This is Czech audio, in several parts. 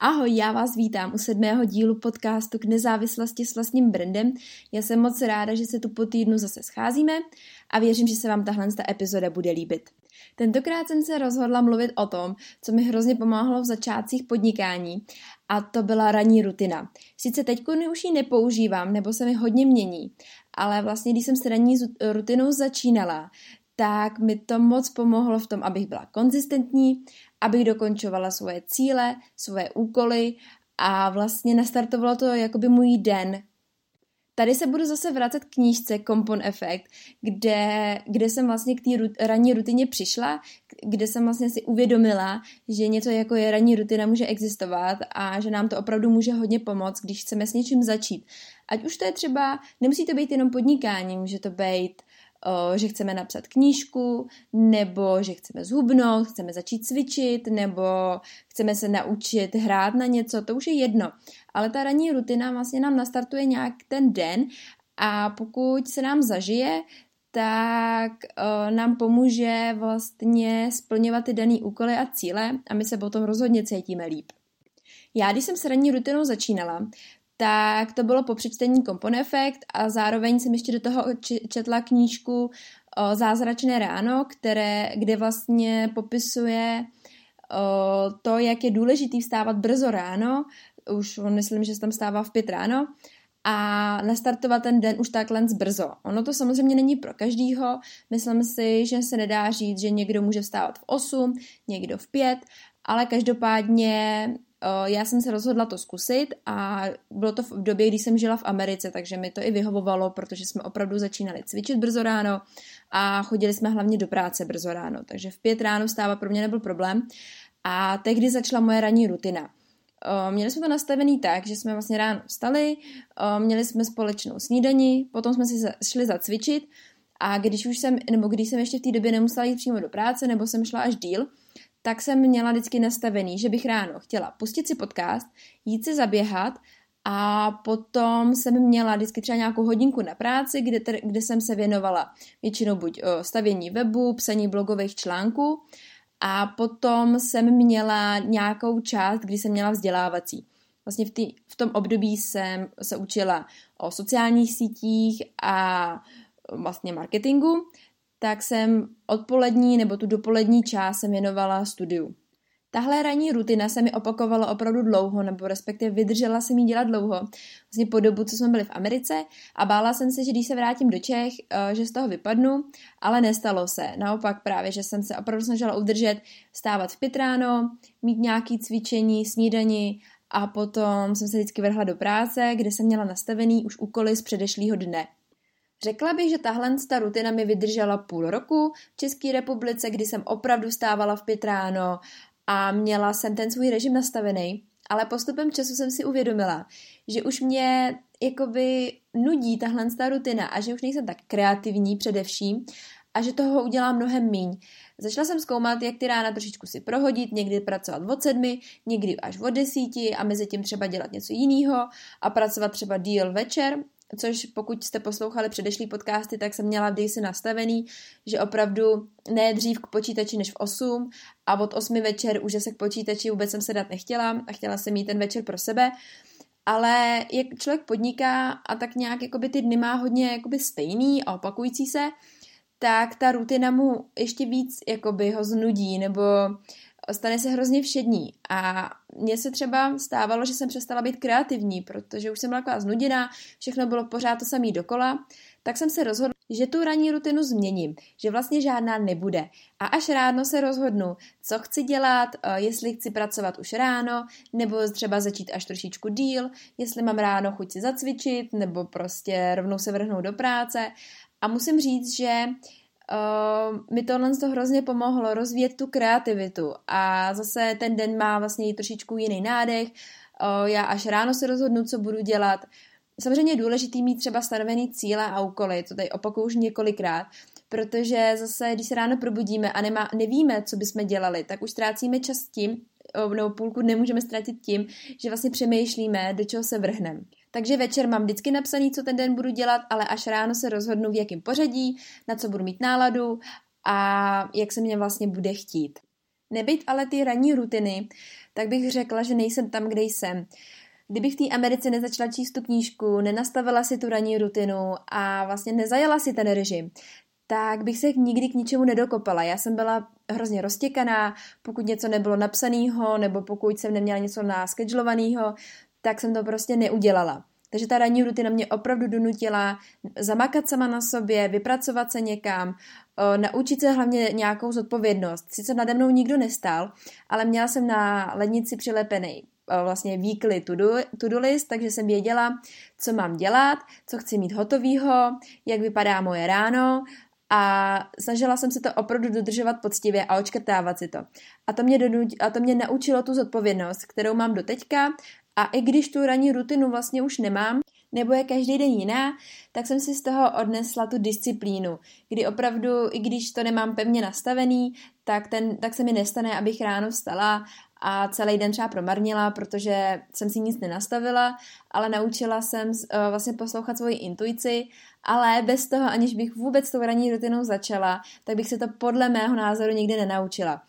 Ahoj, já vás vítám u 7. dílu podcastu K nezávislosti s vlastním brandem. Já jsem moc ráda, že se tu po týdnu zase scházíme a věřím, že se vám tahle epizoda bude líbit. Tentokrát jsem se rozhodla mluvit o tom, co mi hrozně pomáhalo v začátcích podnikání, a to byla ranní rutina. Sice teď už ji nepoužívám, nebo se mi hodně mění, ale vlastně když jsem s ranní rutinou začínala, tak mi to moc pomohlo v tom, abych byla konzistentní, abych dokončovala svoje cíle, svoje úkoly a vlastně nastartovalo to jakoby můj den. Tady se budu zase vracet k knížce Compound Effect, kde jsem vlastně k té ranní rutině přišla, kde jsem vlastně si uvědomila, že něco jako je ranní rutina může existovat a že nám to opravdu může hodně pomoct, když chceme s něčím začít. Ať už to je třeba, nemusí to být jenom podnikání, může to být, že chceme napsat knížku, nebo že chceme zhubnout, chceme začít cvičit, nebo chceme se naučit hrát na něco, to už je jedno. Ale ta ranní rutina vlastně nám nastartuje nějak ten den a pokud se nám zažije, tak nám pomůže vlastně splňovat ty daný úkoly a cíle a my se potom rozhodně cítíme líp. Já, když jsem s ranní rutinou začínala, tak to bylo po přečtení Komponefekt a zároveň jsem ještě do toho četla knížku Zázračné ráno, kde vlastně popisuje to, jak je důležitý vstávat brzo ráno, už myslím, že se tam vstává v 5 ráno, a nastartovat ten den už takhle brzo. Ono to samozřejmě není pro každýho, myslím si, že se nedá říct, že někdo může vstávat v 8, někdo v 5, ale každopádně já jsem se rozhodla to zkusit a bylo to v době, kdy jsem žila v Americe, takže mi to i vyhovovalo, protože jsme opravdu začínali cvičit brzo ráno a chodili jsme hlavně do práce brzo ráno, takže v 5 ráno vstávat pro mě nebyl problém a tehdy začala moje ranní rutina. Měli jsme to nastavený tak, že jsme vlastně ráno vstali, měli jsme společnou snídani, potom jsme si šli zacvičit a když jsem ještě v té době nemusela jít přímo do práce nebo jsem šla až díl, tak jsem měla vždycky nastavený, že bych ráno chtěla pustit si podcast, jít si zaběhat a potom jsem měla vždycky třeba nějakou hodinku na práci, kde jsem se věnovala většinou buď stavění webu, psaní blogových článků a potom jsem měla nějakou část, kdy jsem měla vzdělávací. Vlastně v tom období jsem se učila o sociálních sítích a vlastně marketingu, tak jsem odpolední nebo tu dopolední část jsem věnovala studiu. Tahle ranní rutina se mi opakovala opravdu dlouho, nebo respektive vydržela jsem ji dělat dlouho, vlastně po dobu, co jsme byli v Americe a bála jsem se, že když se vrátím do Čech, že z toho vypadnu, ale nestalo se. Naopak právě, že jsem se opravdu snažila udržet, vstávat v 5 ráno, mít nějaké cvičení, snídani a potom jsem se vždycky vrhla do práce, kde jsem měla nastavený už úkoly z předešlého dne. Řekla bych, že tahle rutina mi vydržela půl roku v České republice, kdy jsem opravdu vstávala v 5 ráno a měla jsem ten svůj režim nastavený, ale postupem času jsem si uvědomila, že už mě jakoby nudí tahle rutina a že už nejsem tak kreativní především a že toho udělám mnohem míň. Začala jsem zkoumat, jak ty rána trošičku si prohodit, někdy pracovat od 7, někdy až od 10 a mezi tím třeba dělat něco jiného a pracovat třeba díl večer, což pokud jste poslouchali předešlý podcasty, tak jsem měla vždycky nastavený, že opravdu ne dřív k počítači než v 8 a od 8 večer už se k počítači vůbec jsem se dát nechtěla a chtěla jsem mít ten večer pro sebe, ale jak člověk podniká a tak nějak jakoby ty dny má hodně jakoby stejný a opakující se, tak ta rutina mu ještě víc jakoby ho znudí nebo stane se hrozně všední a mně se třeba stávalo, že jsem přestala být kreativní, protože už jsem byla taková znuděná, všechno bylo pořád to samé dokola. tak jsem se rozhodla, že tu ranní rutinu změním, že vlastně žádná nebude. A až ráno se rozhodnu, co chci dělat, jestli chci pracovat už ráno, nebo třeba začít až trošičku díl, jestli mám ráno chuť si zacvičit, nebo prostě rovnou se vrhnout do práce. A musím říct, že mi tohle to hrozně pomohlo rozvíjet tu kreativitu a zase ten den má vlastně trošičku jiný nádech, já až ráno se rozhodnu, co budu dělat. Samozřejmě je důležitý mít třeba stanovený cíle a úkoly, to tady opakuju už několikrát, protože zase, když se ráno probudíme a nevíme, co bychom dělali, tak už ztrácíme čas tím, nebo půlku nemůžeme ztratit tím, že vlastně přemýšlíme, do čeho se vrhneme. Takže večer mám vždycky napsaný, co ten den budu dělat, ale až ráno se rozhodnu, v jakém pořadí, na co budu mít náladu a jak se mě vlastně bude chtít. Nebejt ale ty ranní rutiny, tak bych řekla, že nejsem tam, kde jsem. Kdybych v té Americe nezačala číst tu knížku, nenastavila si tu ranní rutinu a vlastně nezajala si ten režim, tak bych se nikdy k ničemu nedokopala. Já jsem byla hrozně roztěkaná, pokud něco nebylo napsaného, nebo pokud jsem neměla něco naschedulovaného, tak jsem to prostě neudělala. Takže ta ranní rutina mě opravdu donutila zamakat sama na sobě, vypracovat se někam, naučit se hlavně nějakou zodpovědnost. Sice nade mnou nikdo nestál, ale měla jsem na lednici přilepený vlastně weekly to-do list, takže jsem věděla, co mám dělat, co chci mít hotovýho, jak vypadá moje ráno a snažila jsem se to opravdu dodržovat poctivě a očkrtávat si to. A to mě naučilo tu zodpovědnost, kterou mám doteďka. A i když tu ranní rutinu vlastně už nemám, nebo je každý den jiná, tak jsem si z toho odnesla tu disciplínu, kdy opravdu, i když to nemám pevně nastavený, tak se mi nestane, abych ráno vstala a celý den třeba promarnila, protože jsem si nic nenastavila, ale naučila jsem vlastně poslouchat svoji intuici, ale bez toho, aniž bych vůbec tou ranní rutinou začala, tak bych se to podle mého názoru nikdy nenaučila.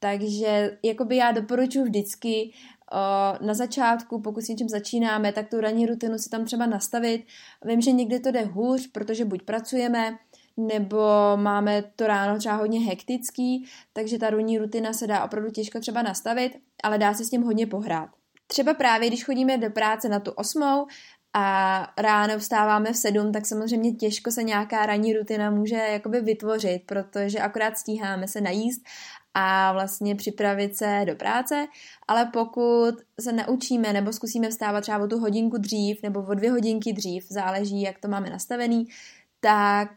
Takže jakoby já doporučuji vždycky na začátku, pokud s něčím začínáme, tak tu ranní rutinu si tam třeba nastavit. Vím, že někdy to jde hůř, protože buď pracujeme, nebo máme to ráno třeba hodně hektický, takže ta ranní rutina se dá opravdu těžko třeba nastavit, ale dá se s tím hodně pohrát. Třeba právě, když chodíme do práce na tu 8 a ráno vstáváme v 7, tak samozřejmě těžko se nějaká ranní rutina může jakoby vytvořit, protože akorát stíháme se najíst a vlastně připravit se do práce, ale pokud se naučíme nebo zkusíme vstávat třeba o tu hodinku dřív nebo o 2 hodinky dřív, záleží, jak to máme nastavený, tak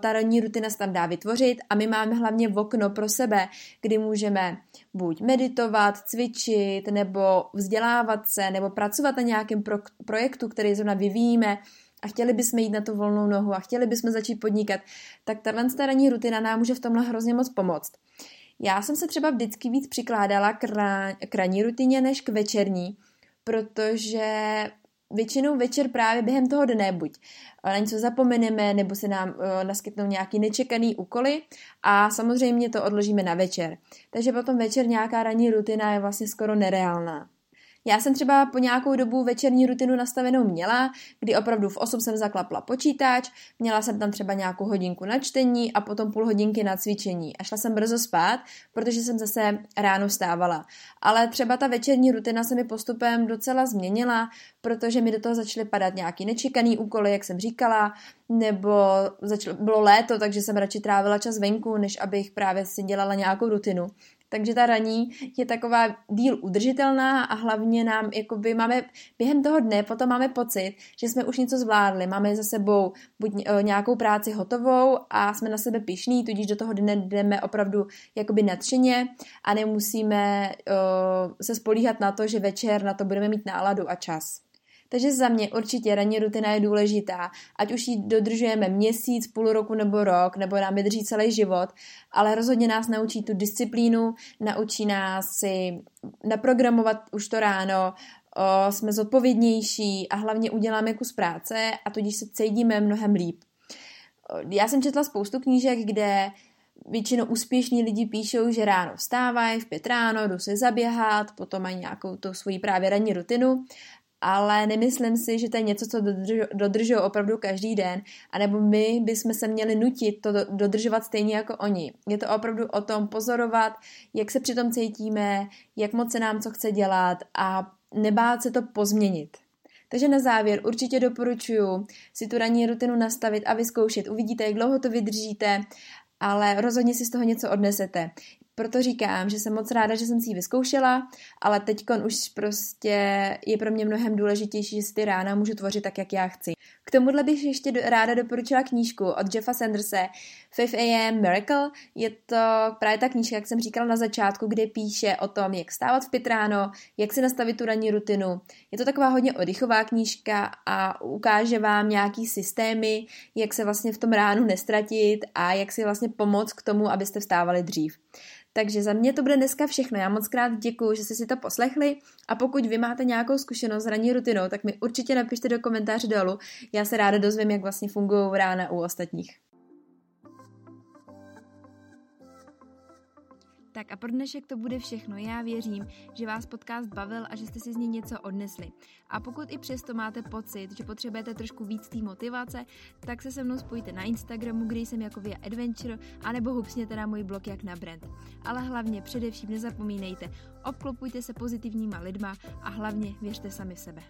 ta ranní rutina se tam dá vytvořit a my máme hlavně okno pro sebe, kdy můžeme buď meditovat, cvičit nebo vzdělávat se nebo pracovat na nějakém projektu, který zrovna vyvíjíme a chtěli bychom jít na tu volnou nohu a chtěli bychom začít podnikat, tak ta ranní rutina nám může v tomhle hrozně moc pomoct. Já jsem se třeba vždycky víc přikládala k ranní rutině než k večerní, protože většinou večer právě během toho dne buď na něco zapomeneme, nebo se nám naskytnou nějaký nečekaný úkoly a samozřejmě to odložíme na večer. Takže potom večer nějaká ranní rutina je vlastně skoro nereálná. Já jsem třeba po nějakou dobu večerní rutinu nastavenou měla, kdy opravdu v 8 jsem zaklapla počítač, měla jsem tam třeba nějakou hodinku na čtení a potom půl hodinky na cvičení a šla jsem brzo spát, protože jsem zase ráno vstávala. Ale třeba ta večerní rutina se mi postupem docela změnila, protože mi do toho začaly padat nějaký nečekaný úkoly, jak jsem říkala, nebo bylo léto, takže jsem radši trávila čas venku, než abych právě si dělala nějakou rutinu. Takže ta ranní je taková díl udržitelná a hlavně nám jakoby máme během toho dne potom máme pocit, že jsme už něco zvládli. Máme za sebou buď nějakou práci hotovou a jsme na sebe pyšní, tudíž do toho dne jdeme opravdu jakoby nadšeně a nemusíme se spolíhat na to, že večer na to budeme mít náladu a čas. Takže za mě určitě ranní rutina je důležitá, ať už ji dodržujeme měsíc, půl roku nebo rok, nebo nám vydrží celý život, ale rozhodně nás naučí tu disciplínu, naučí nás si naprogramovat už to ráno, jsme zodpovědnější a hlavně uděláme kus práce a tudíž se cítíme mnohem líp. Já jsem četla spoustu knížek, kde většinou úspěšní lidi píšou, že ráno vstávají, v 5 ráno, jdou se zaběhat, potom mají nějakou tu svoji právě ranní rutinu, ale nemyslím si, že to je něco, co dodržují opravdu každý den, anebo my bychom se měli nutit to dodržovat stejně jako oni. Je to opravdu o tom pozorovat, jak se přitom cítíme, jak moc se nám co chce dělat a nebát se to pozměnit. Takže na závěr určitě doporučuji si tu ranní rutinu nastavit a vyzkoušet. Uvidíte, jak dlouho to vydržíte, ale rozhodně si z toho něco odnesete. Proto říkám, že jsem moc ráda, že jsem si ji vyzkoušela, ale teďkon už prostě je pro mě mnohem důležitější, že si ty rána můžu tvořit tak, jak já chci. K tomuhle bych ještě ráda doporučila knížku od Jeffa Sanderse 5 a.m. Miracle. Je to právě ta knížka, jak jsem říkala na začátku, kde píše o tom, jak stávat v 5 ráno, jak si nastavit tu ranní rutinu. Je to taková hodně oddychová knížka a ukáže vám nějaký systémy, jak se vlastně v tom ránu nestratit a jak si vlastně pomoct k tomu, abyste vstávali dřív. Takže za mě to bude dneska všechno. Já moc krát děkuju, že jste si to poslechli a pokud vy máte nějakou zkušenost s ranní rutinou, tak mi určitě napište do komentáře dolů. Já se ráda dozvím, jak vlastně fungují rána u ostatních. Tak a pro dnešek to bude všechno. Já věřím, že vás podcast bavil a že jste si z něj něco odnesli. A pokud i přesto máte pocit, že potřebujete trošku víc té motivace, tak se mnou spojte na Instagramu, kde jsem jako Via Adventure, anebo hubsněte na můj blog Jak na Brand. Ale hlavně především nezapomínejte, obklopujte se pozitivníma lidma a hlavně věřte sami v sebe.